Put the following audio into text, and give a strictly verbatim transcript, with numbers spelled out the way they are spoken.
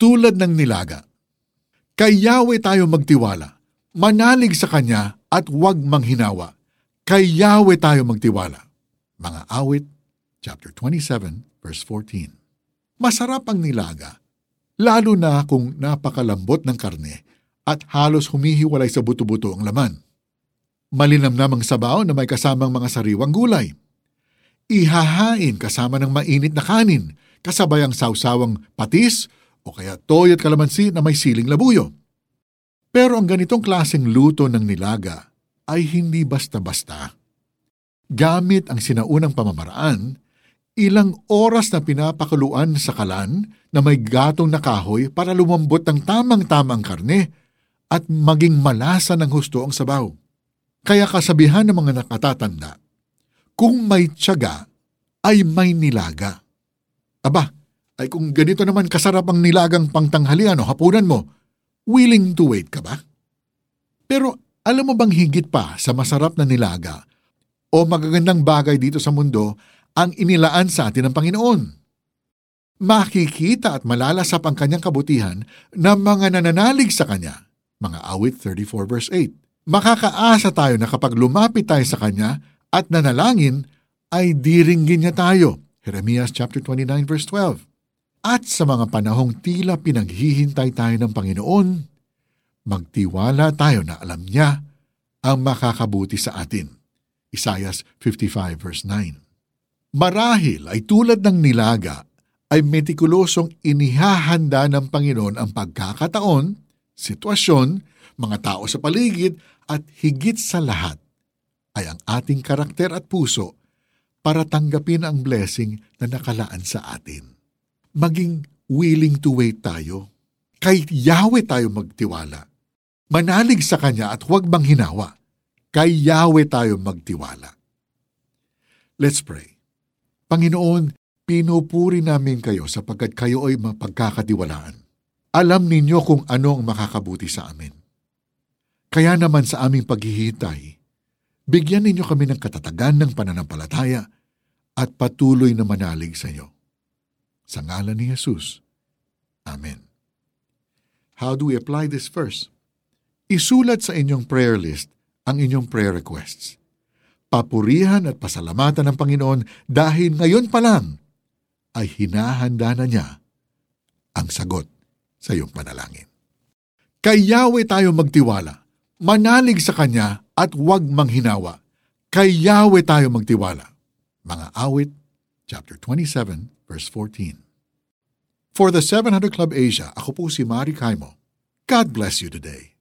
tulad ng nilaga. Kay Yahweh tayo magtiwala, manalig sa Kanya at huwag manghinawa. Kay Yahweh tayo magtiwala. Mga Awit, chapter twenty-seven, verse fourteen. Masarap ang nilaga, lalo na kung napakalambot ng karne at halos humihiwalay sa buto-buto ang laman. Malinamnamang sabaw na may kasamang mga sariwang gulay. Ihahain kasama ng mainit na kanin, kasabay ang sausawang patis o kaya toyo at kalamansi na may siling labuyo. Pero ang ganitong klaseng luto ng nilaga ay hindi basta-basta. Gamit ang sinaunang pamamaraan, ilang oras na pinapakuluan sa kalan na may gatong na kahoy para lumambot ng tamang-tamang karne at maging malasa ng husto ang sabaw. Kaya kasabihan ng mga nakatatanda, kung may tiyaga, ay may nilaga. Aba, ay kung ganito naman kasarap ang nilagang pangtanghalian o hapunan mo, willing to wait ka ba? Pero alam mo bang higit pa sa masarap na nilaga o magagandang bagay dito sa mundo ang inilaan sa atin ng Panginoon? Makikita at malalasap ang kanyang kabutihan ng mga nananalig sa kanya. Mga Awit thirty-four verse eight. Makakaasa tayo na kapag lumapit tayo sa kanya, at nanalangin ay diringgin niya tayo. Jeremias chapter twenty-nine verse twelve. At sa mga panahong tila pinaghihintay tayo ng Panginoon, magtiwala tayo na alam niya ang makakabuti sa atin. Isaiah fifty-five verse nine. Marahil ay tulad ng nilaga ay metikulosong inihahanda ng Panginoon ang pagkakataon, sitwasyon, mga tao sa paligid at higit sa lahat ay ang ating karakter at puso para tanggapin ang blessing na nakalaan sa atin. Maging willing to wait tayo. Kay Yahweh tayo magtiwala. Manalig sa Kanya at huwag manghinawa. Kay Yahweh tayo magtiwala. Let's pray. Panginoon, pinupuri namin kayo sapagkat kayo ay mapagkakatiwalaan. Alam ninyo kung ano ang makakabuti sa amin. Kaya naman sa aming paghihintay, bigyan ninyo kami ng katatagan ng pananampalataya at patuloy na manalig sa iyo. Sa ngalan ni Jesus. Amen. How do we apply this verse? Isulat sa inyong prayer list ang inyong prayer requests. Papurihan at pasalamatan ng Panginoon dahil ngayon pa lang ay hinahanda na niya ang sagot sa iyong panalangin. Kay Yahweh tayo magtiwala, manalig sa Kanya, at huwag manghinawa. Kay Yahweh tayo magtiwala. Mga Awit, chapter twenty-seven, verse fourteen. For the seven hundred Club Asia, ako po si Mari Caimo. God bless you today.